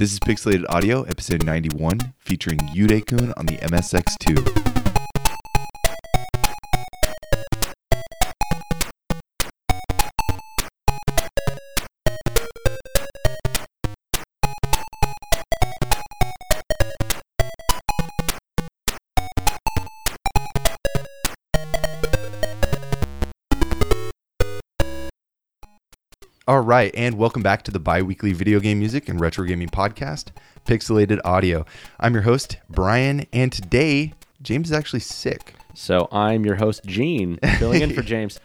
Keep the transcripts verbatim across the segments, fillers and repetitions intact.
This is Pixelated Audio, episode ninety-one, featuring Yudai-kun on the M S X two. All right, and welcome back to the bi-weekly video game music and retro gaming podcast, Pixelated Audio. I'm your host, Brian, and today, James is actually sick. So I'm your host, Gene, filling in for James.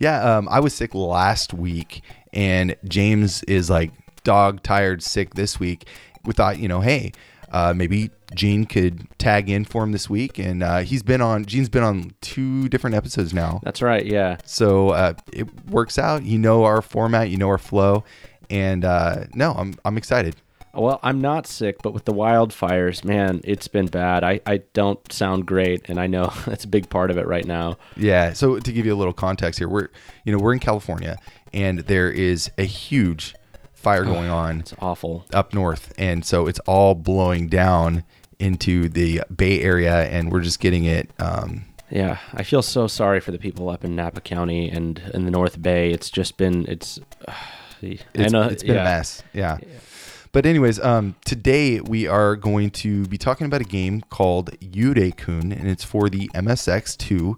yeah, um, I was sick last week, and James is like dog tired sick this week. We thought, you know, hey, uh, maybe Gene could tag in for him this week, and uh, he's been on. Gene's been on two different episodes now. That's right, yeah. So uh, it works out. You know our format, you know our flow, and uh, no, I'm I'm excited. Well, I'm not sick, but with the wildfires, man, it's been bad. I, I don't sound great, and I know that's a big part of it right now. Yeah. So to give you a little context here, we're you know we're in California, and there is a huge fire going oh, on. It's awful up north, and so it's all blowing down into the Bay Area, and we're just getting it. Um, yeah, I feel so sorry for the people up in Napa County and in the North Bay. It's just been, it's, uh, it's I know, it's been yeah. a mess. Yeah. yeah. But anyways, um, today we are going to be talking about a game called Yudai-kun, and it's for the M S X two.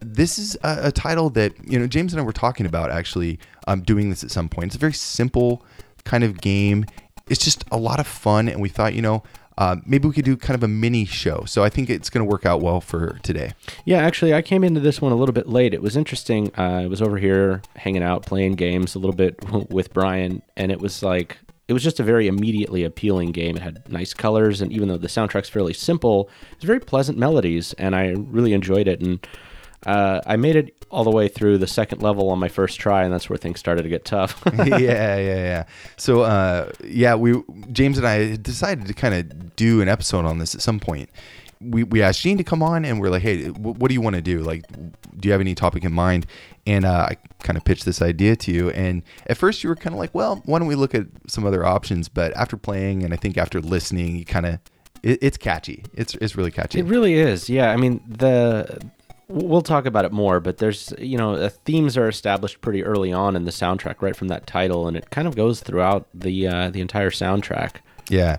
This is a, a title that, you know, James and I were talking about actually um, doing this at some point. It's a very simple kind of game. It's just a lot of fun, and we thought, you know, Uh, maybe we could do kind of a mini show. So I think it's going to work out well for today. Yeah, actually, I came into this one a little bit late. It was interesting. Uh, I was over here hanging out, playing games a little bit with Brian, and it was like, it was just a very immediately appealing game. It had nice colors, and even though the soundtrack's fairly simple, it's very pleasant melodies, and I really enjoyed it. And uh, I made it all the way through the second level on my first try, and that's where things started to get tough. yeah, yeah, yeah. So, uh, yeah, we James and I decided to kind of do an episode on this at some point. We we asked Gene to come on, and we're like, hey, w- what do you want to do? Like, do you have any topic in mind? And uh, I kind of pitched this idea to you, and at first you were kind of like, well, why don't we look at some other options? But after playing, and I think after listening, you kind of, it, it's catchy. It's it's really catchy. It really is. Yeah, I mean the. We'll talk about it more, but there's, you know, the themes are established pretty early on in the soundtrack, right from that title, and it kind of goes throughout the uh, the entire soundtrack. Yeah,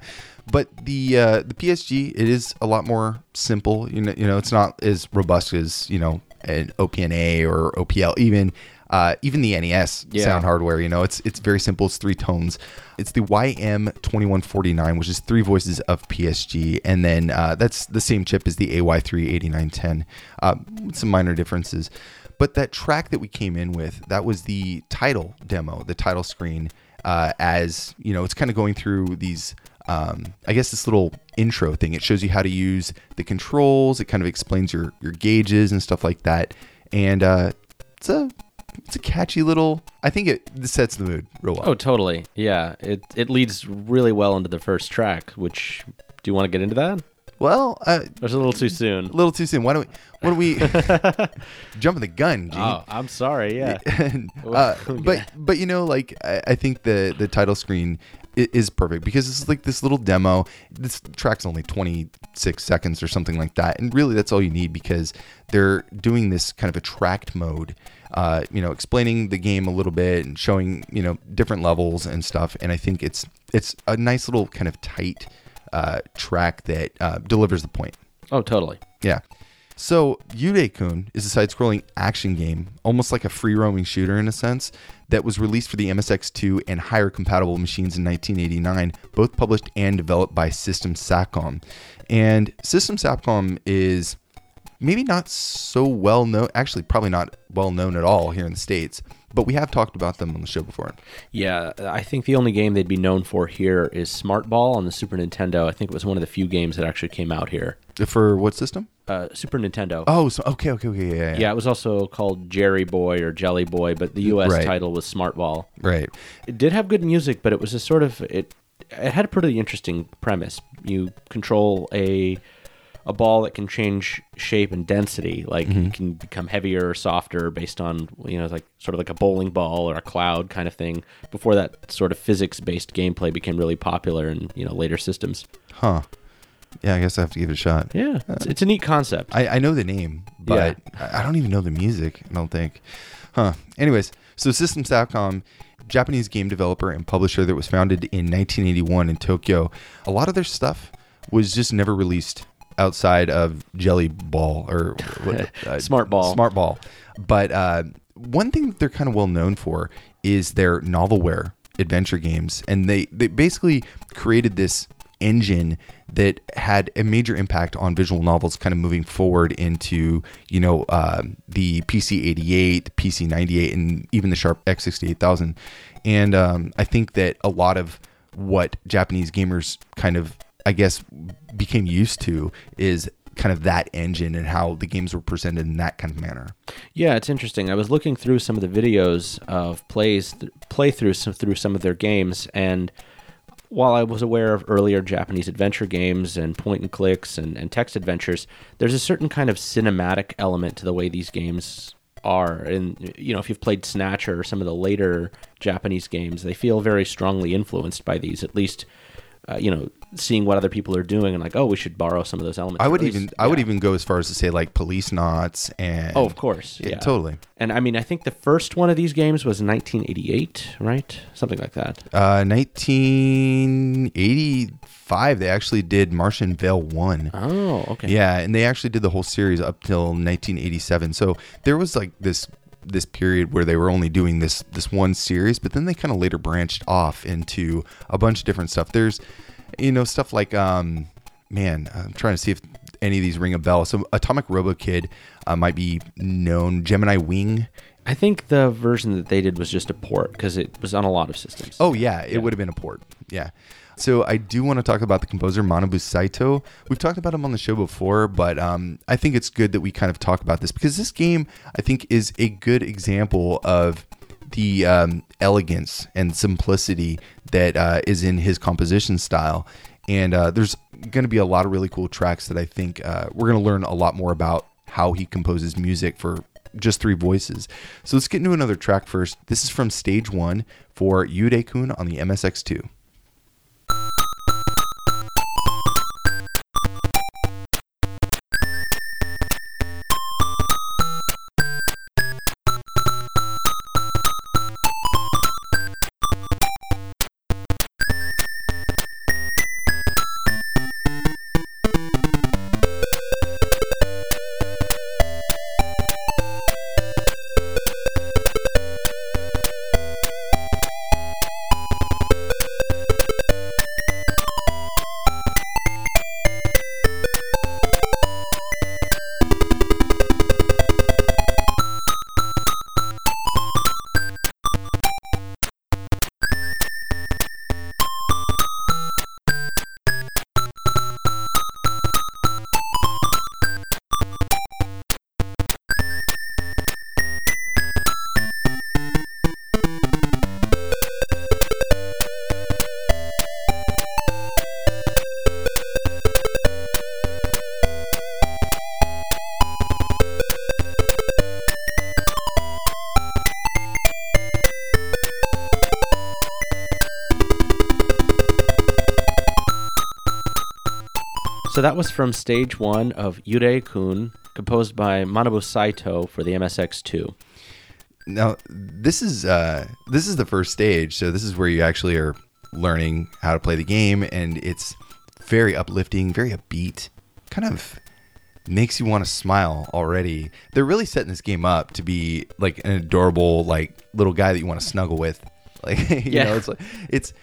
but the uh, the P S G, it is a lot more simple. You know, you know, it's not as robust as, you know, an O P N A or O P L, even uh, even the N E S yeah. sound hardware. You know, it's it's very simple. It's three tones. It's the Y M twenty-one forty-nine, which is three voices of P S G, and then uh, that's the same chip as the A Y three eighty-nine ten. Uh, some minor differences, but that track that we came in with, that was the title demo, the title screen. Uh, as you know, it's kind of going through these. Um, I guess this little intro thing. It shows you how to use the controls. It kind of explains your your gauges and stuff like that. And uh, it's a it's a catchy little. I think it sets the mood real well. Oh, totally. Yeah. It it leads really well into the first track. Which, do you want to get into that? Well, uh, that's a little too soon. A little too soon. Why don't we? Why don't we jump in the gun, Gene? Oh, I'm sorry. Yeah. uh, but but you know, like I, I think the the title screen. It is perfect because it's like this little demo. This track's only twenty-six seconds or something like that, and really that's all you need because they're doing this kind of a tracked mode, uh, you know, explaining the game a little bit and showing, you know, different levels and stuff. And I think it's it's a nice little kind of tight uh, track that uh, delivers the point. Oh, totally. Yeah. So Yudai-kun is a side-scrolling action game, almost like a free-roaming shooter in a sense, that was released for the M S X two and higher compatible machines in nineteen eighty-nine, both published and developed by System Sacom. And System Sacom is maybe not so well known, actually probably not well known at all here in the States, but we have talked about them on the show before. Yeah, I think the only game they'd be known for here is Smart Ball on the Super Nintendo. I think it was one of the few games that actually came out here. For what system? Uh, Super Nintendo. Oh, so, okay, okay, okay, yeah, yeah. Yeah, it was also called Jerry Boy or Jelly Boy, but the U S right. title was Smart Ball. Right. It did have good music, but it was a sort of, it, it had a pretty interesting premise. You control a a ball that can change shape and density. Like mm-hmm. it can become heavier or softer based on, you know, like sort of like a bowling ball or a cloud kind of thing. Before that sort of physics-based gameplay became really popular in, you know, later systems. Huh. Yeah, I guess I have to give it a shot. Yeah, uh, it's, it's a neat concept. I, I know the name, but yeah. I don't even know the music, I don't think. Huh. Anyways, so System Sacom, Japanese game developer and publisher that was founded in nineteen eighty-one in Tokyo. A lot of their stuff was just never released outside of Jelly Ball or what, uh, Smart Ball. Smart Ball. But uh, one thing that they're kind of well known for is their novelware adventure games. And they, they basically created this engine that had a major impact on visual novels kind of moving forward into, you know, uh, the P C eighty-eight, the P C ninety-eight, and even the Sharp X six eighty-eight thousand. And um, I think that a lot of what Japanese gamers kind of, I guess, became used to is kind of that engine and how the games were presented in that kind of manner. Yeah, it's interesting. I was looking through some of the videos of plays, playthroughs through some of their games, and while I was aware of earlier Japanese adventure games and point and clicks and, and text adventures, there's a certain kind of cinematic element to the way these games are. And, you know, if you've played Snatcher or some of the later Japanese games, they feel very strongly influenced by these, at least, uh, you know, seeing what other people are doing and like, oh, we should borrow some of those elements. I would least, even yeah. I would even go as far as to say like Police Knots and... Oh, of course. Yeah, yeah. Totally. And I mean, I think the first one of these games was nineteen eighty-eight, right? Something like that. Uh, nineteen eighty-five, they actually did Martian Vale one. Oh, okay. Yeah, and they actually did the whole series up till nineteen eighty-seven. So there was like this... this period where they were only doing this this one series, but then they kind of later branched off into a bunch of different stuff. There's, you know, stuff like um man I'm trying to see if any of these ring a bell. So Atomic Robo Kid uh, might be known. Gemini Wing, I think the version that they did was just a port because it was on a lot of systems. Oh yeah, it yeah. would have been a port. Yeah. So I do want to talk about the composer Manabu Saito. We've talked about him on the show before, but um, I think it's good that we kind of talk about this because this game, I think, is a good example of the um, elegance and simplicity that uh, is in his composition style. And uh, there's going to be a lot of really cool tracks that I think uh, we're going to learn a lot more about how he composes music for just three voices. So let's get into another track first. This is from Stage one for Yudai-kun on the M S X two. So that was from Stage one of Yudai-kun, composed by Manabu Saito for the M S X two. Now, this is uh, this is the first stage, so this is where you actually are learning how to play the game, and it's very uplifting, very upbeat, kind of makes you want to smile already. They're really setting this game up to be like an adorable like little guy that you want to snuggle with. Like, you yeah. know, it's like, it's...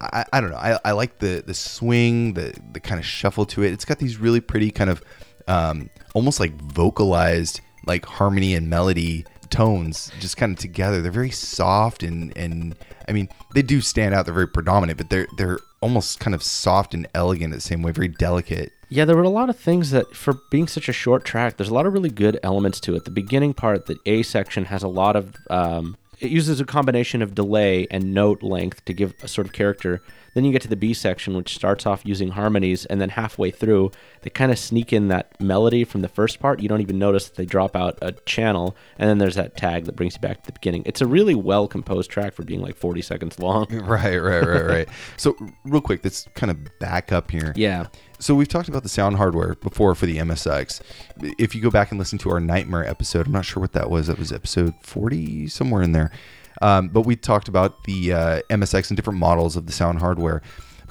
I, I don't know. I, I like the, the swing, the the kind of shuffle to it. It's got these really pretty kind of um, almost like vocalized like harmony and melody tones just kind of together. They're very soft and, and I mean, they do stand out. They're very predominant, but they're they're almost kind of soft and elegant the same way, very delicate. Yeah, there were a lot of things that, for being such a short track, there's a lot of really good elements to it. The beginning part, the A section, has a lot of... Um, It uses a combination of delay and note length to give a sort of character. Then you get to the B section, which starts off using harmonies, and then halfway through, they kind of sneak in that melody from the first part. You don't even notice that they drop out a channel, and then there's that tag that brings you back to the beginning. It's a really well-composed track for being like forty seconds long. Right, right, right, right. So real quick, let's kind of back up here. Yeah. So we've talked about the sound hardware before for the M S X. If you go back and listen to our Nightmare episode, I'm not sure what that was. That was episode forty, somewhere in there. Um, but we talked about the uh, M S X and different models of the sound hardware.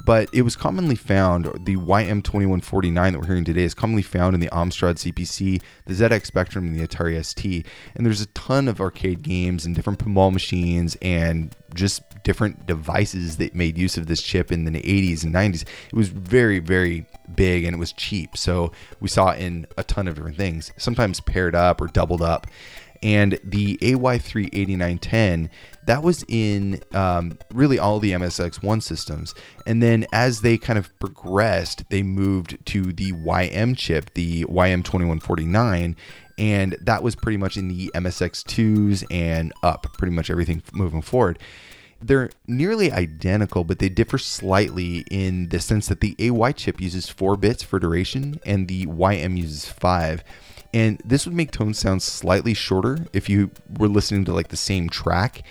But it was commonly found, the Y M twenty-one forty-nine that we're hearing today is commonly found in the Amstrad C P C, the Z X Spectrum, and the Atari S T. And there's a ton of arcade games and different pinball machines and just different devices that made use of this chip in the eighties and nineties. It was very, very big and it was cheap. So we saw it in a ton of different things, sometimes paired up or doubled up. And the A Y three eighty-nine ten, that was in um, really all the M S X one systems. And then as they kind of progressed, they moved to the Y M chip, the Y M twenty-one forty-nine. And that was pretty much in the M S X twos and up, pretty much everything moving forward. They're nearly identical, but they differ slightly in the sense that the A Y chip uses four bits for duration and the Y M uses five. And this would make tone sounds slightly shorter if you were listening to like the same track,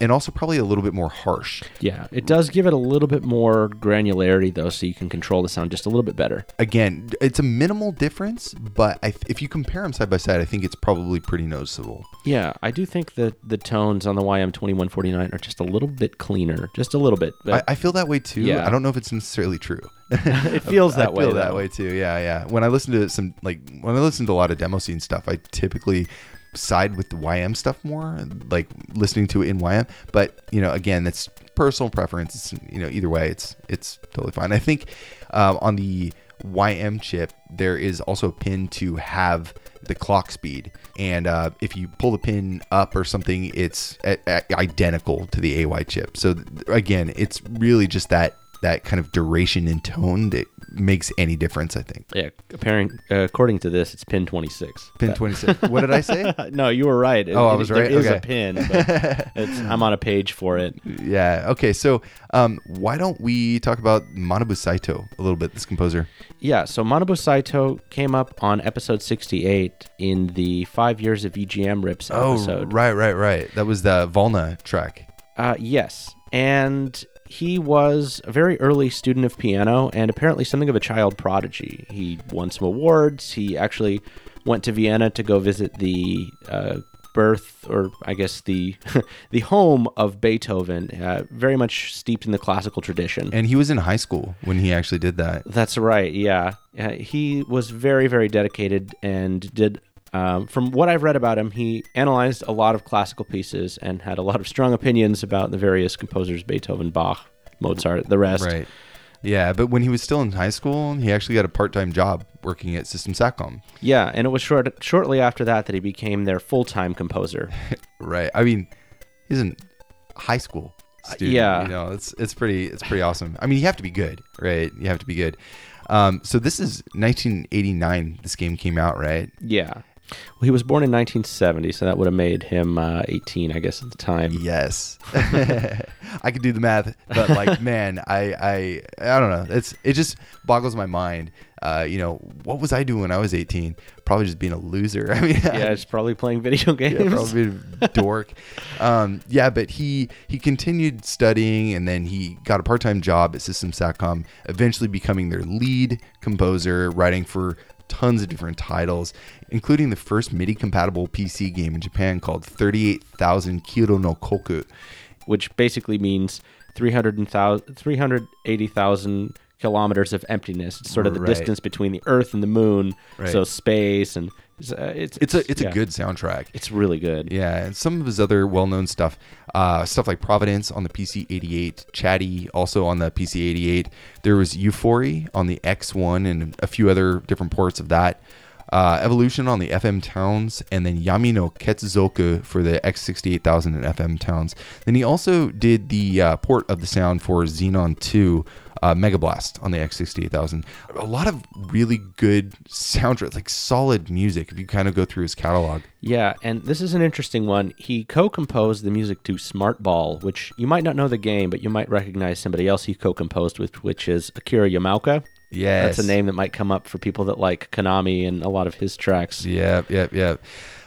and also probably a little bit more harsh. Yeah, it does give it a little bit more granularity though, so you can control the sound just a little bit better. Again, it's a minimal difference, but I th- if you compare them side by side, I think it's probably pretty noticeable. Yeah, I do think that the tones on the Y M twenty-one forty-nine are just a little bit cleaner, just a little bit. But I, I feel that way too. Yeah. I don't know if it's necessarily true. It feels that I way. I feel though. that way too, yeah, yeah. When I listen to some, like, when I listen to a lot of demo scene stuff, I typically side with the Y M stuff more, like listening to it in Y M. But, you know, again, that's personal preference. It's, you know, either way, it's it's totally fine. I think um, on the Y M chip, there is also a pin to have the clock speed. And uh, if you pull the pin up or something, it's a- a- identical to the A Y chip. So, th- again, it's really just that that kind of duration and tone that makes any difference, I think. Yeah, apparent, uh, according to this, it's pin twenty-six. Pin twenty-six. What did I say? No, you were right. It, oh, I was it, right? There okay. is a pin, but it's, I'm on a page for it. Yeah, okay. So um, why don't we talk about Manabu Saito a little bit, this composer? Yeah, so Manabu Saito came up on episode sixty-eight in the Five Years of E G M Rips oh, episode. Oh, right, right, right. That was the Volna track. Uh, yes, and he was a very early student of piano and apparently something of a child prodigy. He won some awards. He actually went to Vienna to go visit the uh, birth, or I guess the the home of Beethoven, uh, very much steeped in the classical tradition. And he was in high school when he actually did that. That's right, yeah. Uh, he was very, very dedicated and did... Um, from what I've read about him, he analyzed a lot of classical pieces and had a lot of strong opinions about the various composers, Beethoven, Bach, Mozart, the rest. Right. Yeah, but when he was still in high school, he actually got a part-time job working at System Sacom. Yeah, and it was short, shortly after that that he became their full-time composer. Right. I mean, he's in high school student. Uh, yeah. You know, it's, it's, pretty, it's pretty awesome. I mean, you have to be good, right? You have to be good. Um, so this is nineteen eighty-nine, this game came out, right? Yeah. Well, he was born in nineteen seventy, so that would have made him uh, eighteen, I guess, at the time. Yes. I could do the math, but like, man, I, I, I don't know. It's it just boggles my mind. Uh, you know, what was I doing when I was eighteen? Probably just being a loser. I mean, yeah, it's probably playing video games. Yeah, probably a dork. Um, yeah, but he he continued studying, and then he got a part-time job at System Satcom, eventually becoming their lead composer, writing for tons of different titles, including the first MIDI-compatible P C game in Japan called thirty-eight thousand Kiro no Koku, which basically means three hundred eighty thousand kilometers of emptiness. It's sort of the right. distance between the Earth and the Moon, right. so space, and it's uh, it's it's, it's, a, it's yeah. a good soundtrack. It's really good. Yeah, and some of his other well-known stuff, uh, stuff like Providence on the P C eighty-eight, Chatty also on the P C eighty-eight. There was Euphoria on the X one and a few other different ports of that. Uh, Evolution on the F M towns, and then Yami no Ketsuzoku for the X sixty-eight thousand and F M towns. Then he also did the uh, port of the sound for Xenon two uh, Mega Blast on the X sixty-eight thousand. A lot of really good soundtrack, like solid music, if you kind of go through his catalog. Yeah, and this is an interesting one. He co-composed the music to Smart Ball, which you might not know the game, but you might recognize somebody else he co-composed with, which is Akira Yamaoka. Yes. That's a name that might come up for people that like Konami and a lot of his tracks. Yeah, yeah, yeah.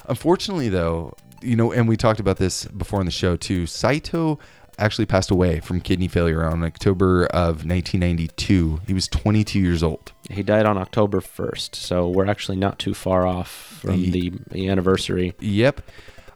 Unfortunately, though, you know, and we talked about this before on the show, too, Saito actually passed away from kidney failure on October of nineteen ninety-two. He was twenty-two years old. He died on October first, so we're actually not too far off from the, the anniversary. Yep.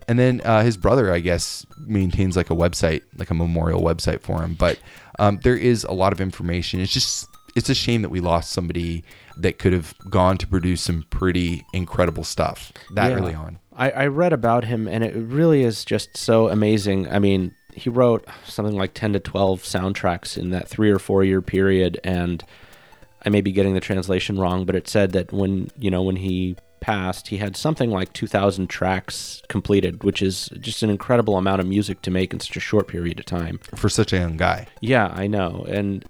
And then uh, his brother, I guess, maintains like a website, like a memorial website for him. But um, there is a lot of information. It's just... It's a shame that we lost somebody that could have gone to produce some pretty incredible stuff that yeah. early on. I, I read about him, and it really is just so amazing. I mean, he wrote something like ten to twelve soundtracks in that three or four year period, and I may be getting the translation wrong, but it said that when, you know, when he passed, he had something like two thousand tracks completed, which is just an incredible amount of music to make in such a short period of time. For such a young guy. Yeah, I know. And...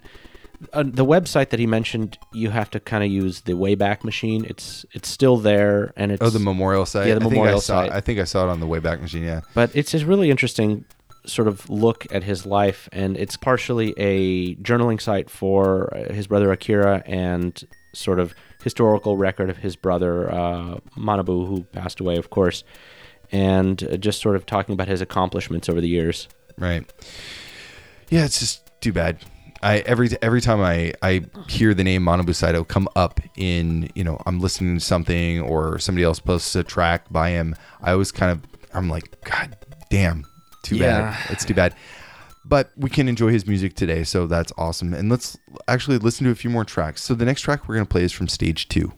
Uh, the website that he mentioned, you have to kind of use the Wayback Machine. It's it's still there, and it's oh the memorial site. Yeah, the I memorial think I saw, site. I think I saw it on the Wayback Machine. Yeah, but it's a really interesting sort of look at his life, and it's partially a journaling site for his brother Akira, and sort of historical record of his brother uh, Manabu, who passed away, of course, and just sort of talking about his accomplishments over the years. Right. Yeah, it's just too bad. I every every time I, I hear the name Manabu Saito come up in, you know, I'm listening to something or somebody else posts a track by him, I always kind of, I'm like, God damn, too yeah. bad. It's too bad. But we can enjoy his music today, so that's awesome. And let's actually listen to a few more tracks. So the next track we're going to play is from Stage two.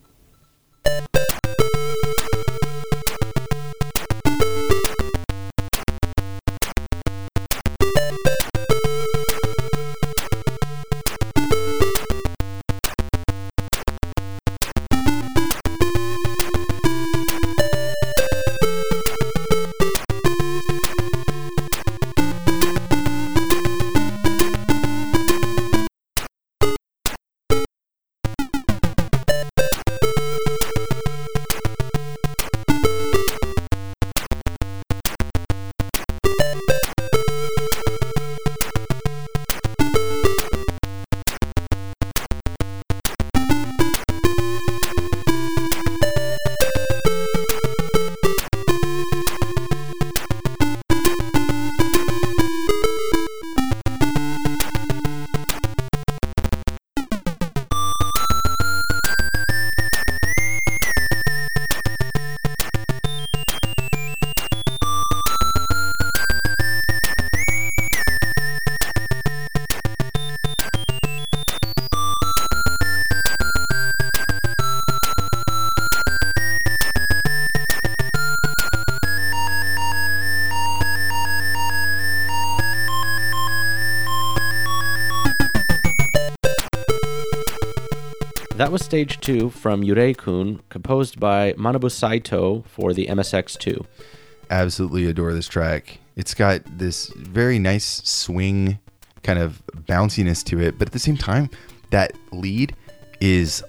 That was Stage two from Yudai-kun, composed by Manabu Saito for the M S X two. Absolutely adore this track. It's got this very nice swing kind of bounciness to it, but at the same time, that lead is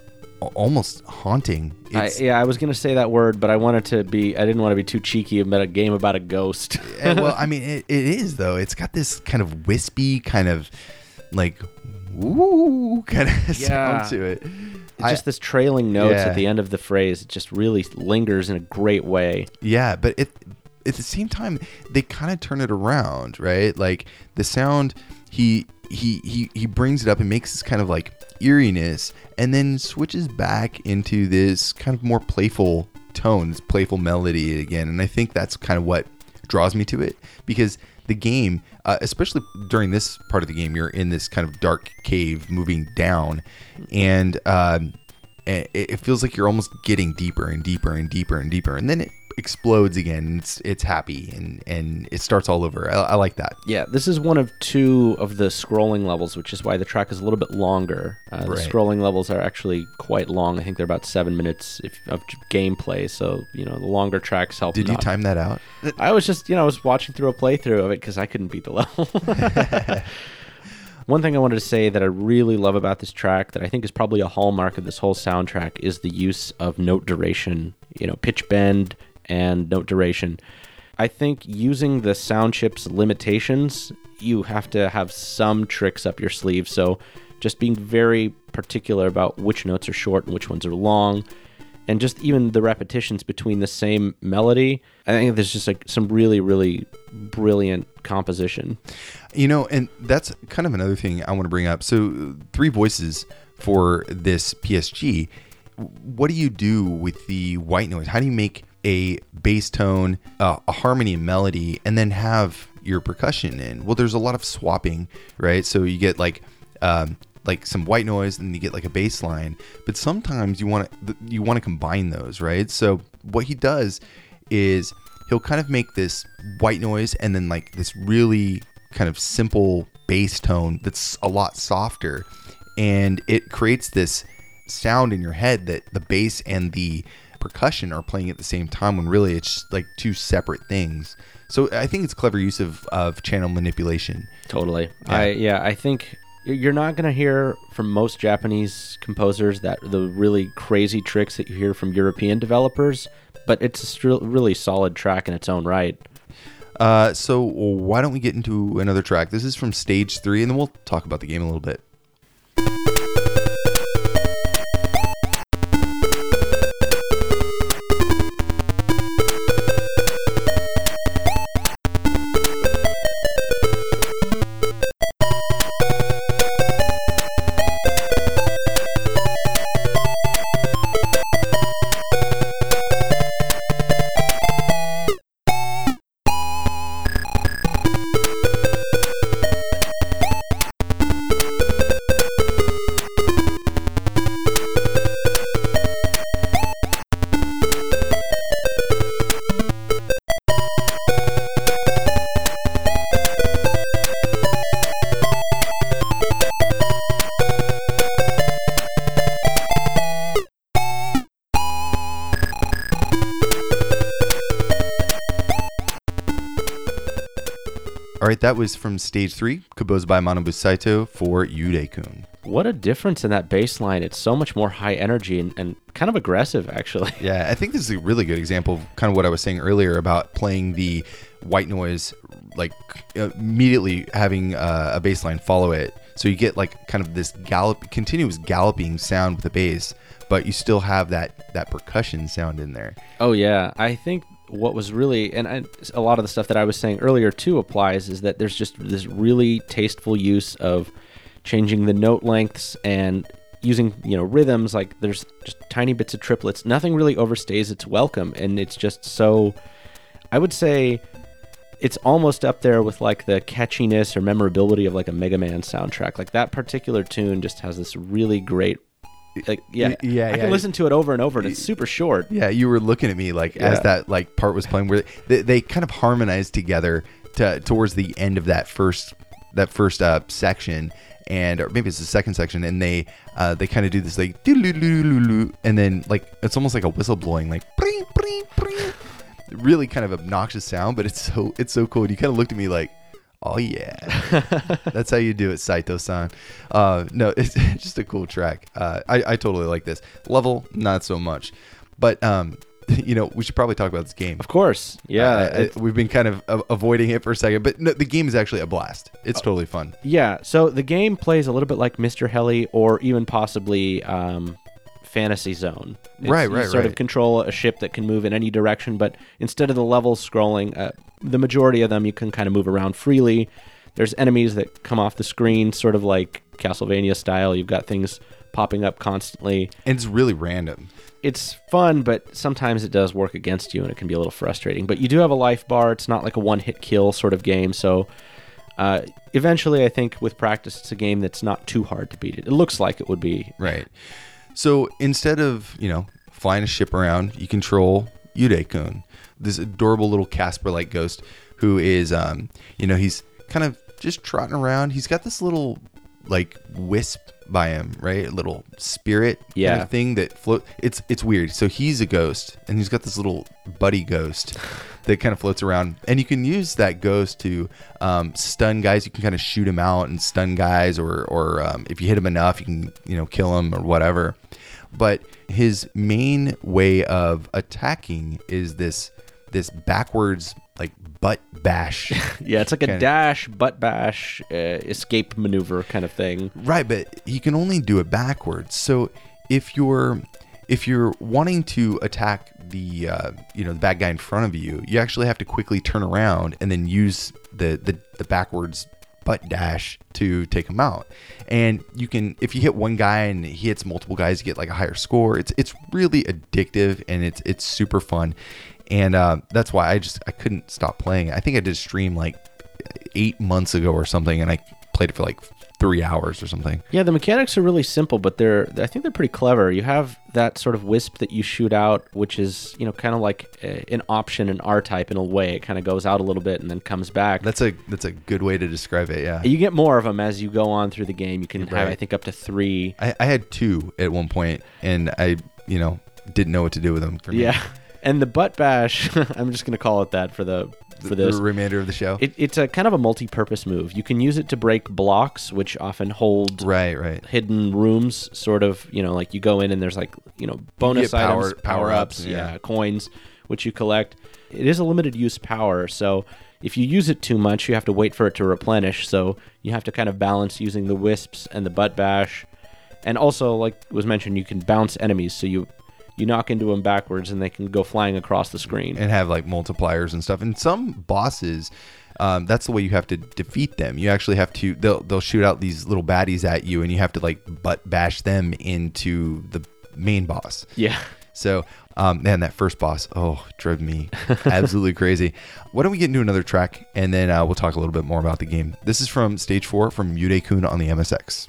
almost haunting. I, yeah, I was going to say that word, but I wanted to be, I didn't want to be too cheeky about a game about a ghost. Well, I mean, it, it is, though. It's got this kind of wispy, kind of like, ooh, kind of yeah. sound to it. It's just I, this trailing notes yeah. at the end of the phrase. It just really lingers in a great way. Yeah, but it, at the same time, they kind of turn it around, right? Like the sound, he he he he brings it up and makes this kind of like eeriness, and then switches back into this kind of more playful tone, this playful melody again. And I think that's kind of what draws me to it, because the game, uh, especially during this part of the game, you're in this kind of dark cave moving down, and um, it, it feels like you're almost getting deeper and deeper and deeper and deeper, and then it explodes again, and it's, it's happy, and, and it starts all over. I, I like that. Yeah, this is one of two of the scrolling levels, which is why the track is a little bit longer. Uh, right. The scrolling levels are actually quite long. I think they're about seven minutes if, of gameplay, so, you know, the longer tracks help. Did you not time that out? I was just, you know, I was watching through a playthrough of it because I couldn't beat the level. One thing I wanted to say that I really love about this track that I think is probably a hallmark of this whole soundtrack is the use of note duration, you know, pitch bend and note duration. I think using the sound chip's limitations, you have to have some tricks up your sleeve. So just being very particular about which notes are short and which ones are long, and just even the repetitions between the same melody. I think there's just like some really, really brilliant composition. You know, and that's kind of another thing I want to bring up. So three voices for this P S G. What do you do with the white noise? How do you make a bass tone, uh, a harmony and melody, and then have your percussion in? Well, there's a lot of swapping, right? So you get like... Um, like some white noise, and you get like a bass line, but sometimes you want to you want to combine those, right? So what he does is he'll kind of make this white noise and then like this really kind of simple bass tone that's a lot softer, and it creates this sound in your head that the bass and the percussion are playing at the same time, when really it's like two separate things. So I think it's clever use of, of channel manipulation. Totally. Yeah. I yeah, I think you're not going to hear from most Japanese composers that the really crazy tricks that you hear from European developers, but it's a really solid track in its own right. Uh, so why don't we get into another track? This is from Stage three, and then we'll talk about the game a little bit. That was from Stage three, composed by Manabu Saito for Yudai-kun. What a difference in that bass line. It's so much more high energy and, and kind of aggressive, actually. Yeah, I think this is a really good example of kind of what I was saying earlier about playing the white noise, like immediately having uh, a bass line follow it. So you get like kind of this gallop, continuous galloping sound with the bass, but you still have that, that percussion sound in there. Oh, yeah. I think what was really, and I, a lot of the stuff that I was saying earlier too applies, is that there's just this really tasteful use of changing the note lengths and using, you know, rhythms. Like there's just tiny bits of triplets. Nothing really overstays its welcome. And it's just so, I would say it's almost up there with like the catchiness or memorability of like a Mega Man soundtrack. Like that particular tune just has this really great, like, yeah, yeah, I can yeah. listen to it over and over, and it's super short. Yeah, you were looking at me like yeah. as that like part was playing, where they, they kind of harmonized together to, towards the end of that first that first uh, section, and or maybe it's the second section, and they uh, they kind of do this like, and then like it's almost like a whistle blowing, like bring, bring, bring. Really kind of obnoxious sound, but it's so it's so cool. And you kind of looked at me like, oh yeah, that's how you do it, Saito-san. Uh, no, it's just a cool track. Uh, I, I totally like this. Level, not so much. But, um, you know, we should probably talk about this game. Of course. Yeah. Uh, I, we've been kind of a- avoiding it for a second, but no, the game is actually a blast. It's oh, totally fun. Yeah, so the game plays a little bit like Mister Heli, or even possibly um, Fantasy Zone. It's, right, right, you sort right. of control a ship that can move in any direction, but instead of the levels scrolling... Uh, the majority of them you can kind of move around freely. There's enemies that come off the screen, sort of like Castlevania style. You've got things popping up constantly. And it's really random. It's fun, but sometimes it does work against you, and it can be a little frustrating. But you do have a life bar. It's not like a one-hit kill sort of game. So uh, eventually, I think with practice, it's a game that's not too hard to beat. It It looks like it would be. Right. So instead of, you know, flying a ship around, you control Yudai-kun, this adorable little Casper-like ghost who is, um, you know, he's kind of just trotting around. He's got this little, like, wisp Byam, right? A little spirit yeah. kind of thing that float. It's it's weird. So he's a ghost, and he's got this little buddy ghost that kind of floats around. And you can use that ghost to um, stun guys. You can kind of shoot him out and stun guys, or or um, if you hit him enough, you can you know kill him or whatever. But his main way of attacking is this this backwards like butt bash. yeah, it's like a dash, of, butt bash, uh, escape maneuver kind of thing. Right, but you can only do it backwards. So if you're if you're wanting to attack the uh, you know the bad guy in front of you, you actually have to quickly turn around and then use the the, the backwards butt dash to take him out. And you can, if you hit one guy and he hits multiple guys, you get like a higher score. It's it's really addictive, and it's it's super fun. And uh, that's why I just I couldn't stop playing it. I think I did a stream like eight months ago or something, and I played it for like three hours or something. Yeah, the mechanics are really simple, but they're I think they're pretty clever. You have that sort of wisp that you shoot out, which is you know kind of like a, an option in R-Type in a way. It kind of goes out a little bit and then comes back. That's a that's a good way to describe it. Yeah, you get more of them as you go on through the game. You can right. have I think up to three. I, I had two at one point, and I you know didn't know what to do with them. For me. Yeah. And the butt bash, I'm just going to call it that for the for this. The remainder of the show. It, it's a kind of a multi-purpose move. You can use it to break blocks, which often hold right, right. hidden rooms, sort of, you know, like you go in and there's like, you know, bonus you power, items, power-ups, power yeah. yeah, coins, which you collect. It is a limited-use power, so if you use it too much, you have to wait for it to replenish, so you have to kind of balance using the wisps and the butt bash. And also, like was mentioned, you can bounce enemies, so you... You knock into them backwards, and they can go flying across the screen. And have, like, multipliers and stuff. And some bosses, um, that's the way you have to defeat them. You actually have to... They'll they'll shoot out these little baddies at you, and you have to, like, butt bash them into the main boss. Yeah. So, um, man, that first boss, oh, drove me absolutely crazy. Why don't we get into another track, and then uh, we'll talk a little bit more about the game. This is from Stage four from Yudai-kun on the M S X.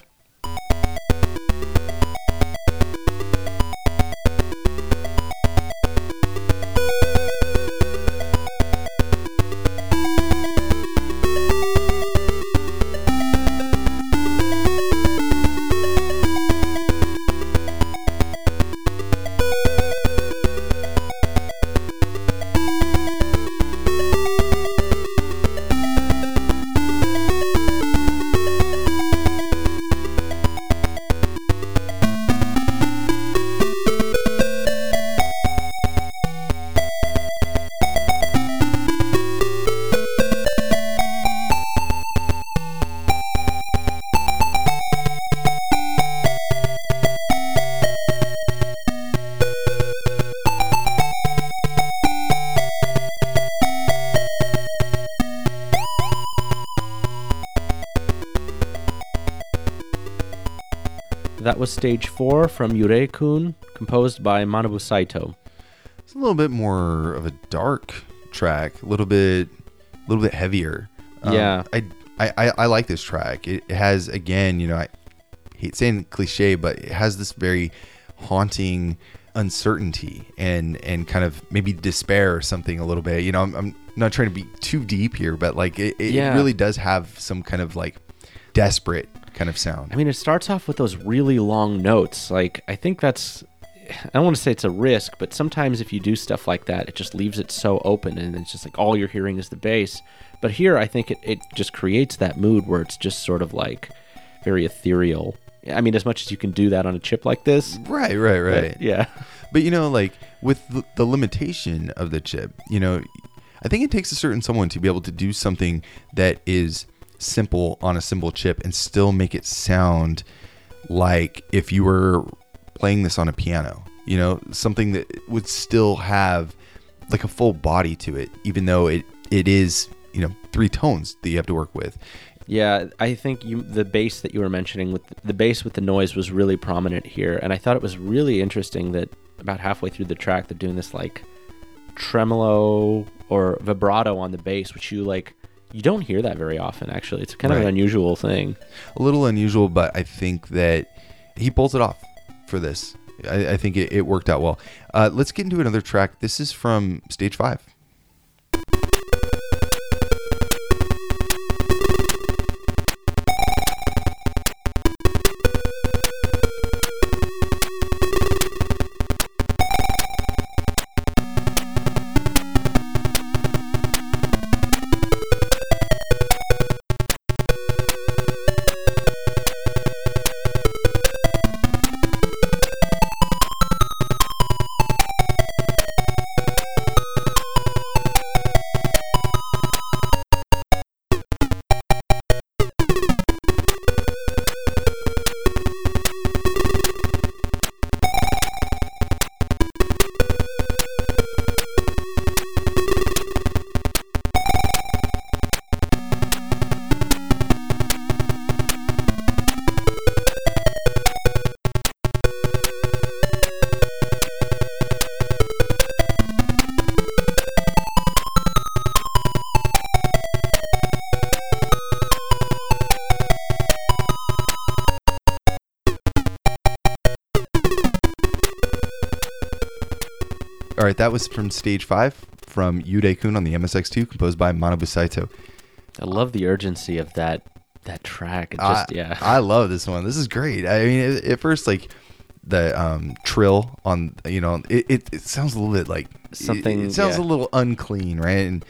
That was Stage four from Yudai-kun, composed by Manabu Saito. It's a little bit more of a dark track, a little bit, a little bit heavier. Um, yeah, I, I, I like this track. It has, again, you know, I hate saying cliche, but it has this very haunting uncertainty and and kind of maybe despair or something a little bit. You know, I'm, I'm not trying to be too deep here, but like it, it yeah. really does have some kind of like desperate kind of sound. I mean, it starts off with those really long notes. Like, I think that's, I don't want to say it's a risk, but sometimes if you do stuff like that, it just leaves it so open and it's just like all you're hearing is the bass. But here, I think it, it just creates that mood where it's just sort of like very ethereal. I mean, as much as you can do that on a chip like this. Right, right, right. But, yeah. But, you know, like with the limitation of the chip, you know, I think it takes a certain someone to be able to do something that is simple on a simple chip and still make it sound like if you were playing this on a piano, you know, something that would still have like a full body to it, even though it it is, you know, three tones that you have to work with. Yeah, I think you the bass that you were mentioning with the bass with the noise was really prominent here, and I thought it was really interesting that about halfway through the track they're doing this like tremolo or vibrato on the bass, which you like You don't hear that very often, actually. It's kind of right. an unusual thing. A little unusual, but I think that he pulls it off for this. I, I think it, it worked out well. Uh, let's get into another track. This is from Stage five. All right, that was from Stage five from Yudai-kun on the M S X two, composed by Manabu Saito. I love the urgency of that that track. It just, I, yeah. I love this one. This is great. I mean, at first, like, the um, trill on, you know, it, it, it sounds a little bit like... Something... It, it sounds yeah. a little unclean, right? And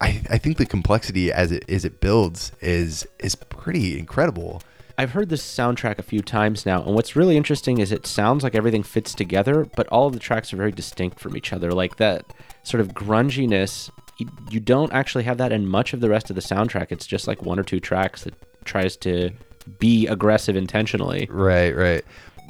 I, I think the complexity as it as it builds is is pretty incredible. I've heard this soundtrack a few times now, and what's really interesting is it sounds like everything fits together, but all of the tracks are very distinct from each other. Like that sort of grunginess, you don't actually have that in much of the rest of the soundtrack. It's just like one or two tracks that tries to be aggressive intentionally. Right, right.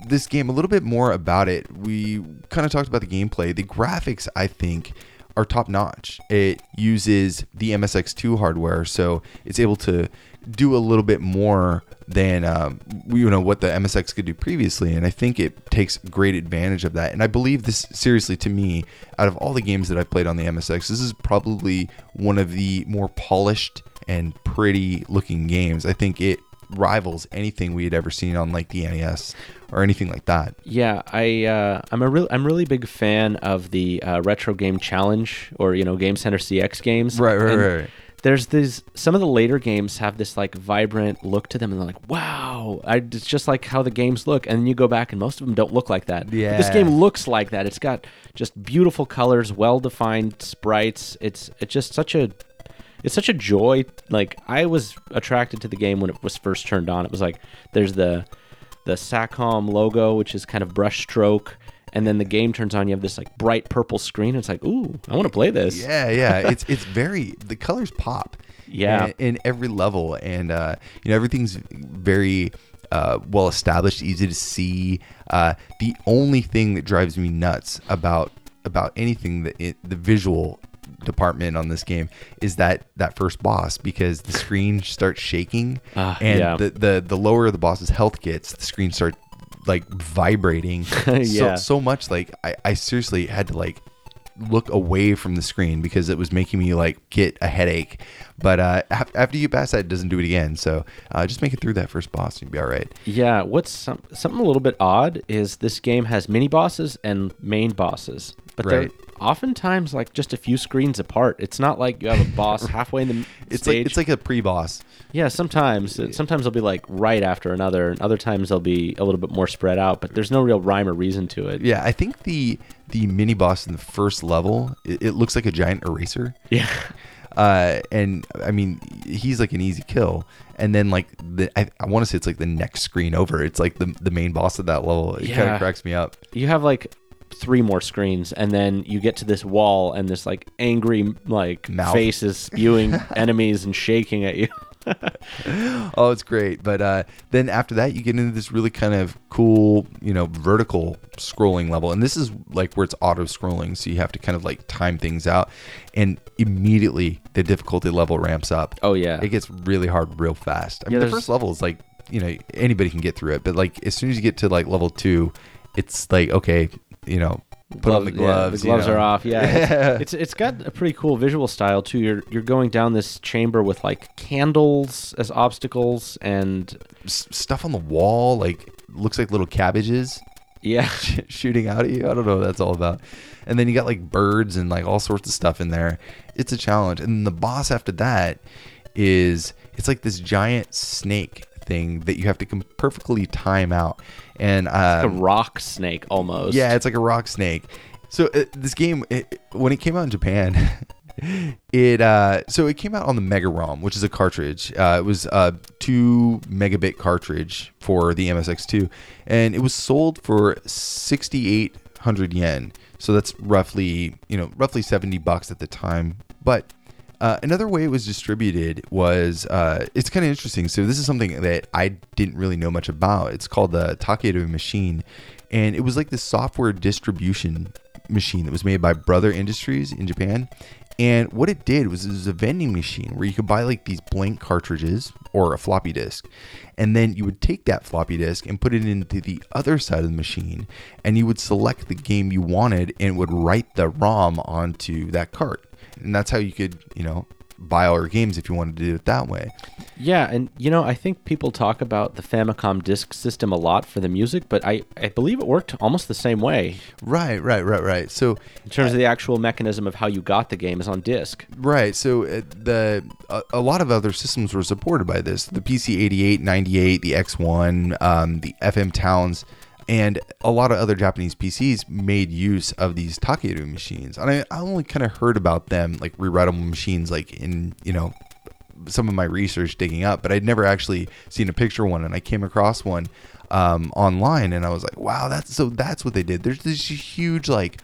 This game, a little bit more about it. We kind of talked about the gameplay. The graphics, I think, are top-notch. It uses the M S X two hardware, so it's able to do a little bit more than um, you know what the M S X could do previously, and I think it takes great advantage of that. And I believe this, seriously, to me, out of all the games that I've played on the M S X, this is probably one of the more polished and pretty looking games. I think it rivals anything we had ever seen on like the N E S or anything like that. Yeah, I uh, I'm a real I'm really big fan of the uh, Retro Game Challenge, or you know, Game Center C X games. Right, right, and right. right. There's these, some of the later games have this like vibrant look to them, and they're like, wow, I, it's just like how the games look. And then you go back and most of them don't look like that. Yeah. But this game looks like that. It's got just beautiful colors, well-defined sprites. It's it's just such a, it's such a joy. Like I was attracted to the game when it was first turned on. It was like, there's the, the Sacom logo, which is kind of brush stroke. And then the game turns on, you have this like bright purple screen. It's like, ooh, I want to play this. Yeah, yeah. It's it's very, the colors pop. Yeah. In, in every level. And, uh, you know, everything's very uh, well established, easy to see. Uh, the only thing that drives me nuts about about anything, that it, the visual department on this game, is that that first boss, because the screen starts shaking. Uh, and yeah. the, the, the lower the boss's health gets, the screen starts like vibrating yeah. so, so much like I, I seriously had to like look away from the screen because it was making me like get a headache. But uh, after you pass that, it doesn't do it again. So uh, just make it through that first boss and you'll be all right. Yeah. What's some, something a little bit odd is this game has mini bosses and main bosses, but right. they're oftentimes like just a few screens apart. It's not like you have a boss halfway in the it's stage. Like, it's like a pre-boss. Yeah, sometimes. Sometimes they'll be like right after another, and other times they'll be a little bit more spread out, but there's no real rhyme or reason to it. Yeah, I think the the mini-boss in the first level, it, it looks like a giant eraser. Yeah. Uh, and I mean, he's like an easy kill. And then like, the, I, I want to say it's like the next screen over. It's like the, the main boss of that level. It yeah. kind of cracks me up. You have like three more screens, and then you get to this wall, and this like angry like Mouth. faces spewing enemies and shaking at you. Oh, it's great. But uh then after that, you get into this really kind of cool, you know, vertical scrolling level, and this is like where it's auto scrolling, so you have to kind of like time things out, and immediately the difficulty level ramps up. Oh yeah, it gets really hard real fast. I yeah, mean there's... the first level is like, you know, anybody can get through it, but like as soon as you get to like level two, it's like, okay, you know, put gloves, on the gloves. Yeah, the gloves you know. are off. Yeah, yeah. It's, it's it's got a pretty cool visual style too. You're you're going down this chamber with like candles as obstacles and S- stuff on the wall. Like looks like little cabbages. Yeah, sh- shooting out at you. I don't know what that's all about. And then you got like birds and like all sorts of stuff in there. It's a challenge. And the boss after that is it's like this giant snake thing that you have to com- perfectly time out. And uh um, like a rock snake almost. Yeah, it's like a rock snake. So uh, this game, it, when it came out in Japan, it uh so it came out on the Mega ROM, which is a cartridge. Uh it was a two megabit cartridge for the M S X two, and it was sold for sixty-eight hundred yen. So that's roughly, you know, roughly seventy bucks at the time. But Uh, another way it was distributed was, uh, it's kind of interesting. So this is something that I didn't really know much about. It's called the Takedo Machine. And it was like this software distribution machine that was made by Brother Industries in Japan. And what it did was it was a vending machine where you could buy like these blank cartridges or a floppy disk. And then you would take that floppy disk and put it into the other side of the machine. And you would select the game you wanted and would write the ROM onto that cart. And that's how you could, you know, buy all your games if you wanted to do it that way. Yeah, and you know, I think people talk about the Famicom disk system a lot for the music, but I, I believe it worked almost the same way. Right, right, right, right. So in terms uh, of the actual mechanism of how you got the game is on disk. Right. So the a, a lot of other systems were supported by this. The P C eighty-eight, ninety-eight, the X one, um, the F M Towns. And a lot of other Japanese P Cs made use of these Takedo machines. And I, I only kind of heard about them, like rewritable machines, like in, you know, some of my research digging up, but I'd never actually seen a picture of one. And I came across one um, online and I was like, wow, that's so that's what they did. There's this huge, like,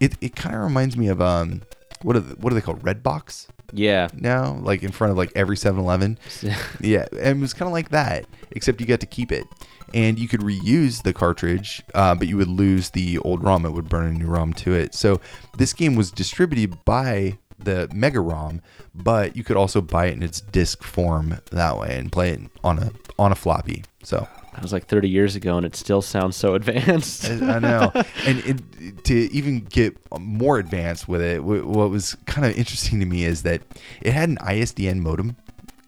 it, it kind of reminds me of, um, what are the, what are they called? Red Box? Yeah. Now, like in front of like every seven eleven. Yeah. And it was kind of like that, except you got to keep it. And you could reuse the cartridge, uh, but you would lose the old ROM. It would burn a new ROM to it. So this game was distributed by the Mega ROM, but you could also buy it in its disc form that way and play it on a on a floppy. So that was like thirty years ago, and it still sounds so advanced. I know. And it, to even get more advanced with it, what was kind of interesting to me is that it had an I S D N modem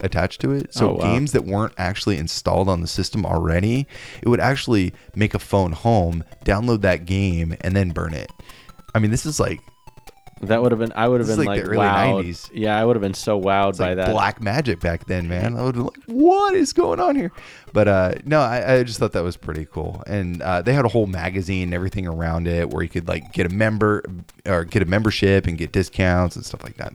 attached to it, so oh, wow. games that weren't actually installed on the system already, it would actually make a phone home, download that game, and then burn it. I mean, this is like that would have been I would have been like, like the early nineties. Yeah, I would have been so wowed it's by like that black magic back then, man. I would have been like, what is going on here? But uh, no, I, I just thought that was pretty cool. And uh, they had a whole magazine and everything around it where you could like get a member or get a membership and get discounts and stuff like that.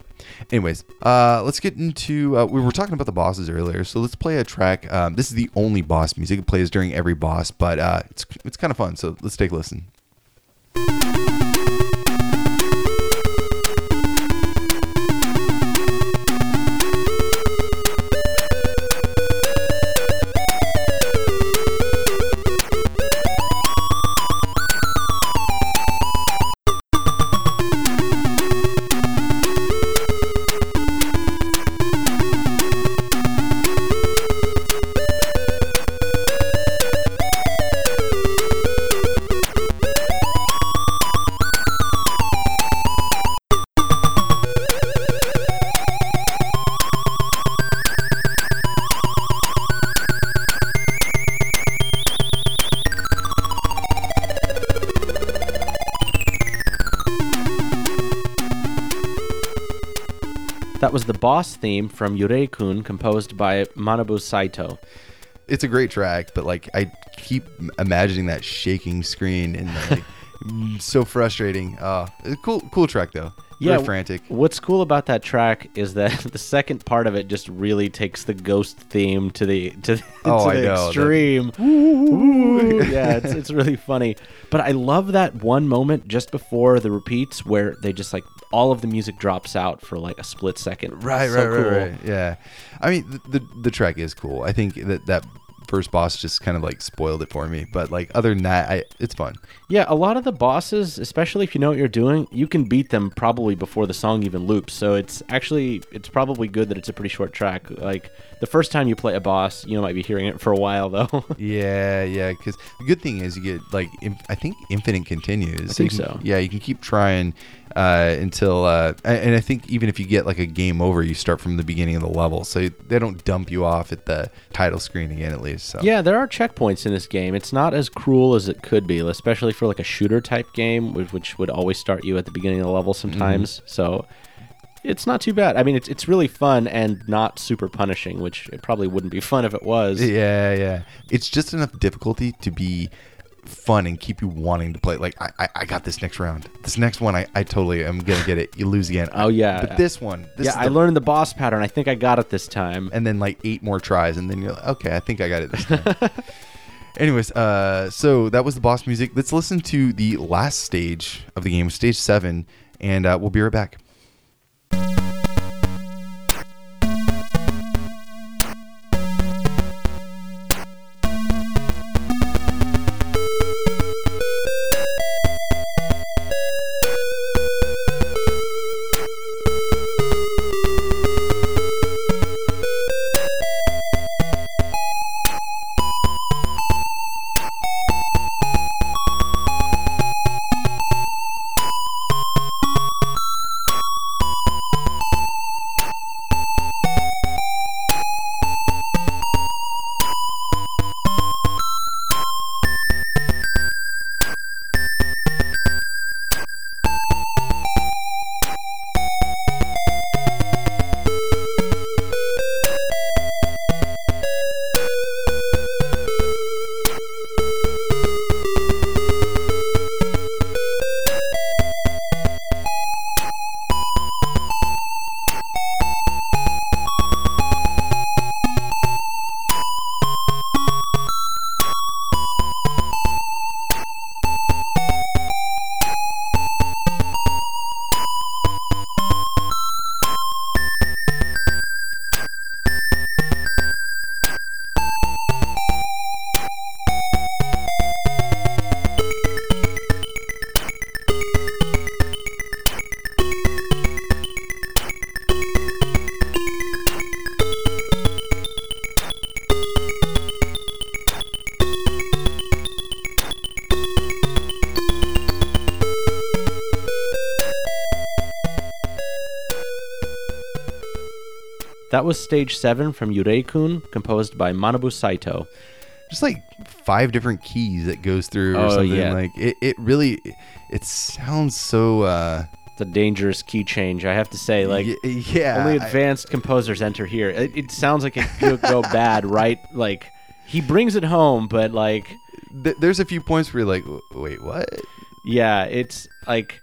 Anyways, uh, let's get into, uh, we were talking about the bosses earlier, so let's play a track. Um, this is the only boss music. It plays during every boss, but uh, it's it's kind of fun. So let's take a listen. That was the boss theme from Yudai-kun, composed by Manabu Saito. It's a great track, but like I keep imagining that shaking screen and like, so frustrating. Uh, cool, cool track though. Yeah, very frantic. What's cool about that track is that the second part of it just really takes the ghost theme to the to, to oh, the know, extreme. That... Ooh, yeah, it's it's really funny. But I love that one moment just before the repeats where they just like all of the music drops out for like a split second. Right, so right, cool. right, right. Yeah, I mean the, the the track is cool. I think that that first boss just kind of like spoiled it for me, but like other than that, I, it's fun. Yeah, a lot of the bosses, especially if you know what you're doing, you can beat them probably before the song even loops. So it's actually it's probably good that it's a pretty short track. Like the first time you play a boss, you know, might be hearing it for a while though. yeah, yeah. Because the good thing is you get like in, I think infinite continues. I think so. You can, yeah, you can keep trying. Uh, until uh, and I think even if you get like a game over, you start from the beginning of the level, so they don't dump you off at the title screen again, at least. So. Yeah, there are checkpoints in this game. It's not as cruel as it could be, especially for like a shooter type game, which would always start you at the beginning of the level sometimes. Mm-hmm. So it's not too bad. I mean, it's it's really fun and not super punishing, which it probably wouldn't be fun if it was. Yeah, yeah. It's just enough difficulty to be fun and keep you wanting to play. Like I, I, I got this next round. This next one, I, I totally am gonna get it. You lose again. Oh yeah. But this one, this yeah, is the... I learned the boss pattern. I think I got it this time. And then like eight more tries, and then you're like, okay, I think I got it this time. Anyways, uh, so that was the boss music. Let's listen to the last stage of the game, stage seven, and uh, we'll be right back. That was Stage seven from Yudai-kun, composed by Manabu Saito. Just like five different keys that goes through or oh, something. Yeah. Like it, it really, it sounds so... Uh... It's a dangerous key change, I have to say. Like, y- yeah, only advanced I... composers enter here. It, it sounds like it could go bad, right? Like, he brings it home, but like... Th- there's a few points where you're like, wait, what? Yeah, it's like...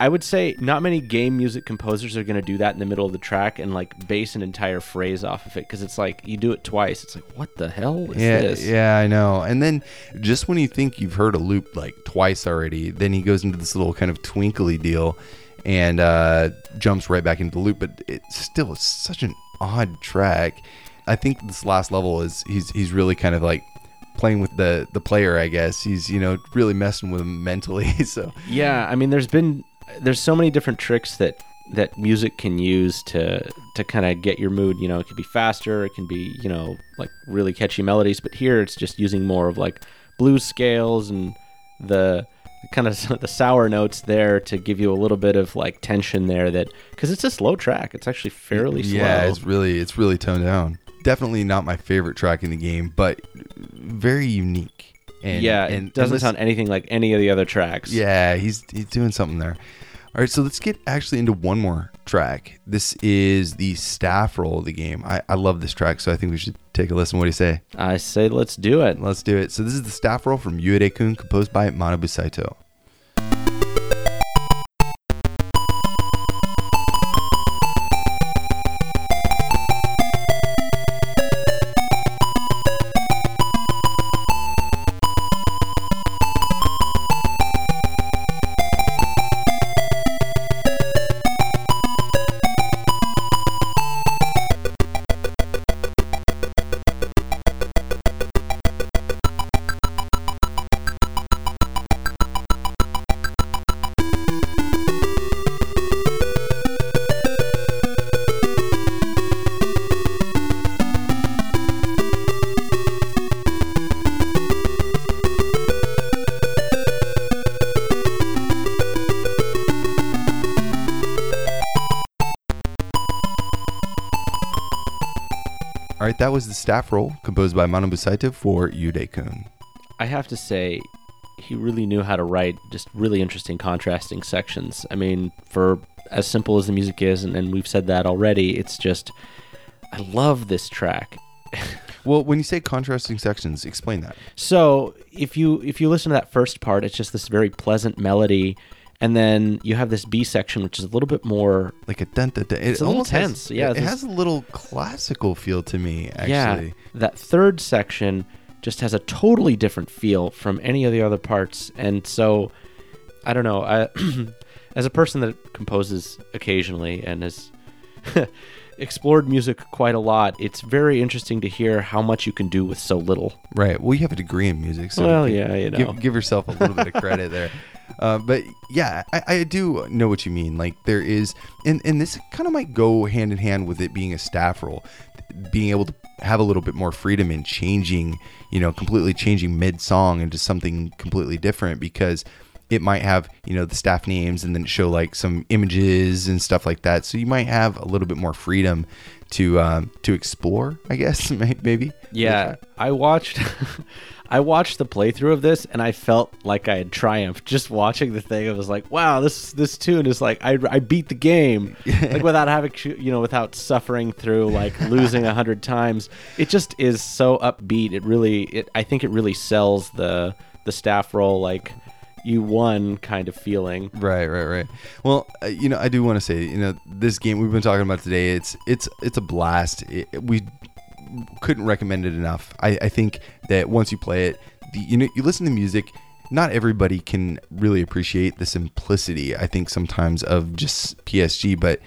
I would say not many game music composers are going to do that in the middle of the track and like base an entire phrase off of it, because it's like you do it twice. It's like, what the hell is yeah, this? Yeah, I know. And then just when you think you've heard a loop like twice already, then he goes into this little kind of twinkly deal and uh, jumps right back into the loop. But it still is such an odd track. I think this last level is he's he's really kind of like playing with the, the player, I guess. He's, you know, really messing with him mentally. So yeah, I mean, there's been... There's so many different tricks that, that music can use to to kind of get your mood. You know, it could be faster, it can be, you know, like really catchy melodies. But here it's just using more of like blues scales and the kind of the sour notes there to give you a little bit of like tension there. That because it's a slow track, it's actually fairly slow. Yeah, it's really it's really toned down. Definitely not my favorite track in the game, but very unique. And, yeah, and it doesn't sound anything like any of the other tracks. Yeah, he's he's doing something there. All right, so let's get actually into one more track. This is the staff roll of the game. I, I love this track, so I think we should take a listen. What do you say? I say let's do it. Let's do it. So this is the staff roll from Yudai-kun, composed by Manabu Saito. That was the staff roll composed by Manabu Saito for Yudai-kun. I have to say, he really knew how to write just really interesting contrasting sections. I mean, for as simple as the music is, and, and we've said that already, it's just, I love this track. Well, when you say contrasting sections, explain that. So if you if you listen to that first part, it's just this very pleasant melody. And then you have this B section, which is a little bit more... Like a dun-dun-dun. It's a little tense. Has, yeah, it this, has a little classical feel to me, actually. Yeah, that third section just has a totally different feel from any of the other parts. And so, I don't know. I, as a person that composes occasionally and has explored music quite a lot, it's very interesting to hear how much you can do with so little. Right. Well, you have a degree in music, so well, yeah, you know. give, give yourself a little bit of credit there. Uh, but yeah, I, I do know what you mean. Like there is, and, and this kind of might go hand in hand with it being a staff role, being able to have a little bit more freedom in changing, you know, completely changing mid-song into something completely different, because it might have, you know, the staff names and then show like some images and stuff like that. So you might have a little bit more freedom to um, to explore, I guess, maybe. Yeah, I watched... I watched the playthrough of this and I felt like I had triumphed. Just watching the thing, I was like, "Wow, this this tune is like I, I beat the game, like without having you know without suffering through like losing a hundred times." It just is so upbeat. It really, it I think it really sells the the staff roll like you won kind of feeling. Right, right, right. Well, you know, I do want to say, you know, this game we've been talking about today, it's it's it's a blast. It, we. couldn't recommend it enough. I, I think that once you play it, the, you know, you listen to music, not everybody can really appreciate the simplicity, I think, sometimes of just P S G, but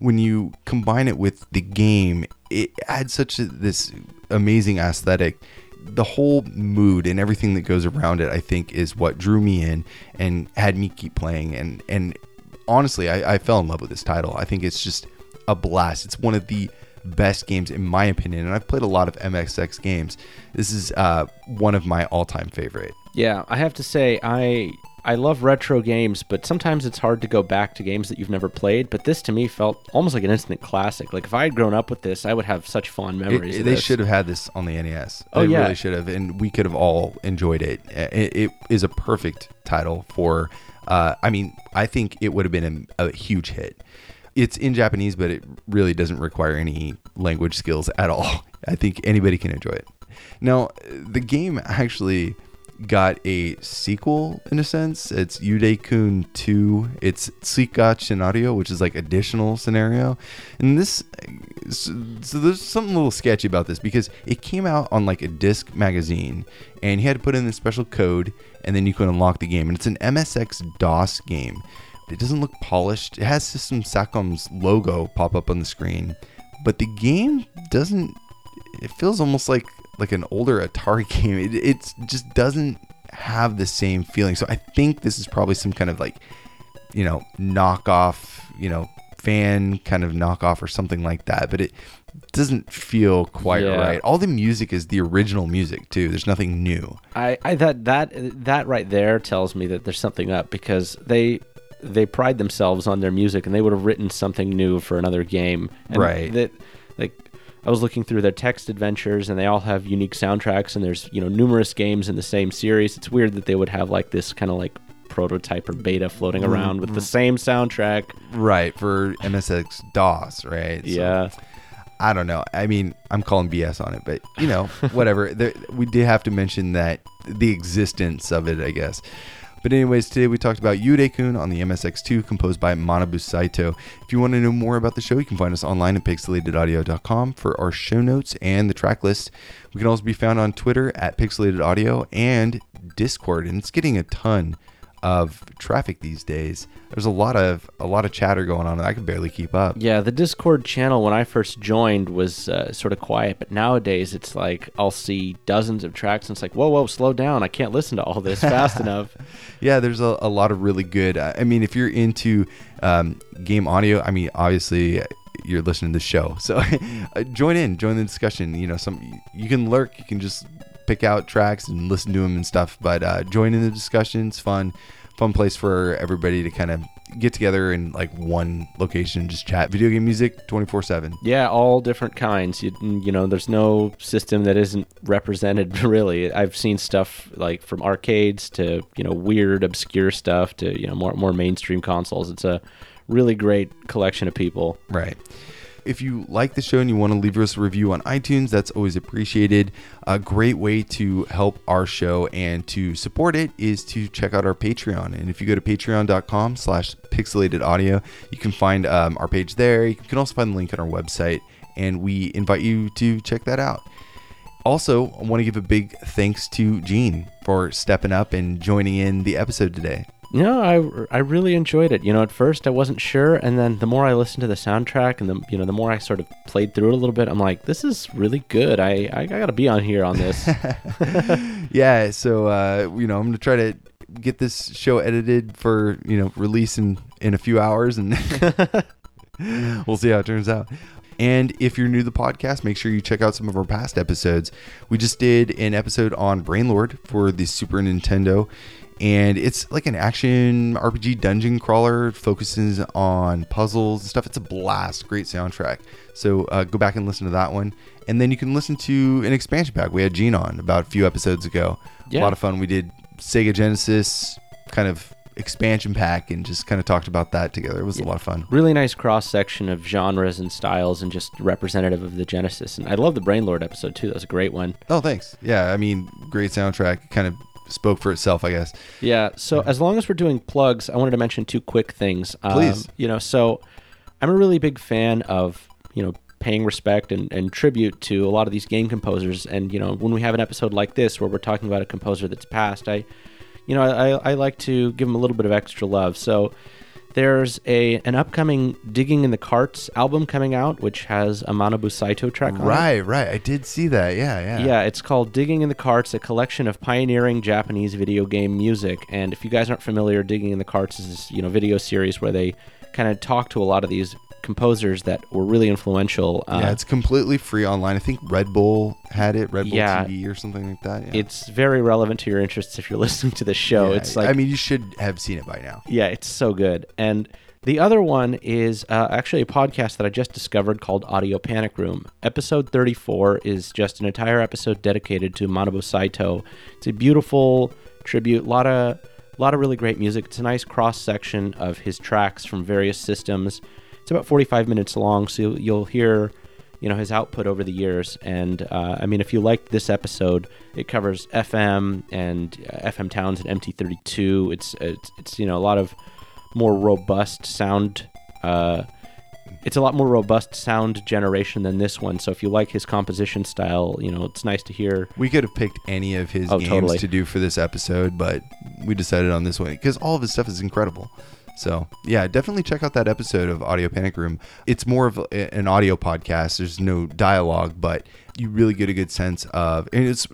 when you combine it with the game, it adds such a, this amazing aesthetic. The whole mood and everything that goes around it, I think, is what drew me in and had me keep playing. And, and honestly, I, I fell in love with this title. I think it's just a blast. It's one of the best games in my opinion, and I've played a lot of M S X games. This is uh one of my all-time favorite. Yeah, I have to say I I love retro games, but sometimes it's hard to go back to games that you've never played. But this, to me, felt almost like an instant classic. Like, if I had grown up with this, I would have such fond memories it, of They this. should have had this on the N E S. Oh, they yeah. really should have, and we could have all enjoyed it. It, it is a perfect title for, uh, I mean, I think it would have been a, a huge hit. It's in Japanese, but it really doesn't require any language skills at all. I think anybody can enjoy it. Now, the game actually got a sequel in a sense. It's Yudai-kun two. It's Suika Scenario, which is like additional scenario. And this, so there's something a little sketchy about this because it came out on like a disc magazine and you had to put in this special code and then you could unlock the game. And it's an M S X DOS game. It doesn't look polished. It has System Sacom's logo pop up on the screen, but the game doesn't, it feels almost like like an older Atari game. It it's just doesn't have the same feeling. So I think this is probably some kind of like, you know, knockoff, you know, fan kind of knockoff or something like that. But it doesn't feel quite yeah. right. All the music is the original music too. There's nothing new. I, I that that that right there tells me that there's something up because they they pride themselves on their music and they would have written something new for another game. And right. That like. I was looking through their text adventures and they all have unique soundtracks and there's, you know, numerous games in the same series. It's weird that they would have like this kind of like prototype or beta floating around with the same soundtrack. Right. For M S X DOS, right? So, yeah. I don't know. I mean, I'm calling B S on it, but you know, whatever. There, we did have to mention that the existence of it, I guess. But anyways, today we talked about Yudai-kun on the M S X two, composed by Manabu Saito. If you want to know more about the show, you can find us online at pixelated audio dot com for our show notes and the track list. We can also be found on Twitter at Pixelated Audio and Discord, and it's getting a ton of traffic these days. There's a lot of a lot of chatter going on, and I can barely keep up. Yeah, the Discord channel when I first joined was uh, sort of quiet, but nowadays it's like I'll see dozens of tracks, and it's like, whoa, whoa, slow down! I can't listen to all this fast enough. Yeah, there's a, a lot of really good. I mean, if you're into um, game audio, I mean, obviously you're listening to the show, so join in, join the discussion. You know, some you can lurk, you can just pick out tracks and listen to them and stuff, but uh, join in the discussion. It's fun. Fun place for everybody to kind of get together in like one location and just chat. Video game music, twenty-four seven. Yeah, all different kinds. You, you know, there's no system that isn't represented, really. I've seen stuff like from arcades to, you know, weird, obscure stuff to, you know, more, more mainstream consoles. It's a really great collection of people. Right. If you like the show and you want to leave us a review on iTunes, that's always appreciated. A great way to help our show and to support it is to check out our Patreon. And if you go to patreon.com slash pixelated audio, you can find um, our page there. You can also find the link on our website, and we invite you to check that out. Also, I want to give a big thanks to Gene for stepping up and joining in the episode today. No, I, I really enjoyed it. You know, at first I wasn't sure, and then the more I listened to the soundtrack and the you know the more I sort of played through it a little bit, I'm like, this is really good. I I, I got to be on here on this. Yeah, so uh, you know, I'm gonna try to get this show edited for you know release in, in a few hours, and we'll see how it turns out. And if you're new to the podcast, make sure you check out some of our past episodes. We just did an episode on Brainlord for the Super Nintendo. And it's like an action R P G dungeon crawler, focuses on puzzles and stuff. It's a blast. Great soundtrack. So uh, go back and listen to that one. And then you can listen to an expansion pack. We had Gene on about a few episodes ago. Yeah. A lot of fun. We did Sega Genesis kind of expansion pack and just kind of talked about that together. It was yeah. a lot of fun. Really nice cross-section of genres and styles and just representative of the Genesis. And I love the Brainlord episode too. That was a great one. Oh, thanks. Yeah, I mean, great soundtrack. Kind of spoke for itself, I guess. Yeah. So as long as we're doing plugs, I wanted to mention two quick things. Um, Please. You know, so I'm a really big fan of, you know, paying respect and, and tribute to a lot of these game composers. And, you know, when we have an episode like this where we're talking about a composer that's passed, I, you know, I, I like to give them a little bit of extra love. So there's a an upcoming Digging in the Carts album coming out, which has a Manabu Saito track on it. Right, right. I did see that. Yeah, yeah. Yeah, it's called Digging in the Carts, a collection of pioneering Japanese video game music. And if you guys aren't familiar, Digging in the Carts is this, you know, video series where they kind of talk to a lot of these composers that were really influential. Uh, yeah, it's completely free online. I think Red Bull had it, Red Bull yeah, T V or something like that. Yeah. It's very relevant to your interests if you're listening to this show. Yeah, it's like, I mean, you should have seen it by now. Yeah, it's so good. And the other one is uh, actually a podcast that I just discovered called Audio Panic Room. Episode thirty-four is just an entire episode dedicated to Manabu Saito. It's a beautiful tribute, a lot of, a lot of really great music. It's a nice cross-section of his tracks from various systems. It's about forty-five minutes long, so you'll hear, you know, his output over the years. And, uh, I mean, if you liked this episode, it covers F M and uh, F M Towns and M T thirty-two. It's, it's, it's, you know, a lot of more robust sound. Uh, it's a lot more robust sound generation than this one. So if you like his composition style, you know, it's nice to hear. We could have picked any of his oh, games totally. to do for this episode, but we decided on this one because all of his stuff is incredible. So, yeah, definitely check out that episode of Audio Panic Room. It's more of a, an audio podcast. There's no dialogue, but you really get a good sense of... And it's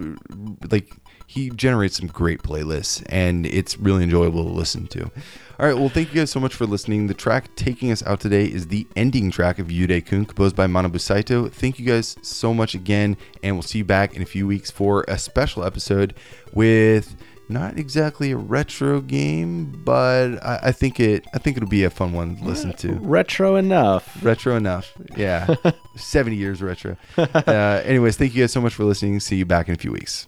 like... He generates some great playlists, and it's really enjoyable to listen to. All right, well, thank you guys so much for listening. The track taking us out today is the ending track of Yudai-kun, composed by Manabu Saito. Thank you guys so much again, and we'll see you back in a few weeks for a special episode with not exactly a retro game, but I, I think it. I think it'll be a fun one to listen to. Retro enough. Retro enough. Yeah, seventy years retro. Uh, anyways, thank you guys so much for listening. See you back in a few weeks.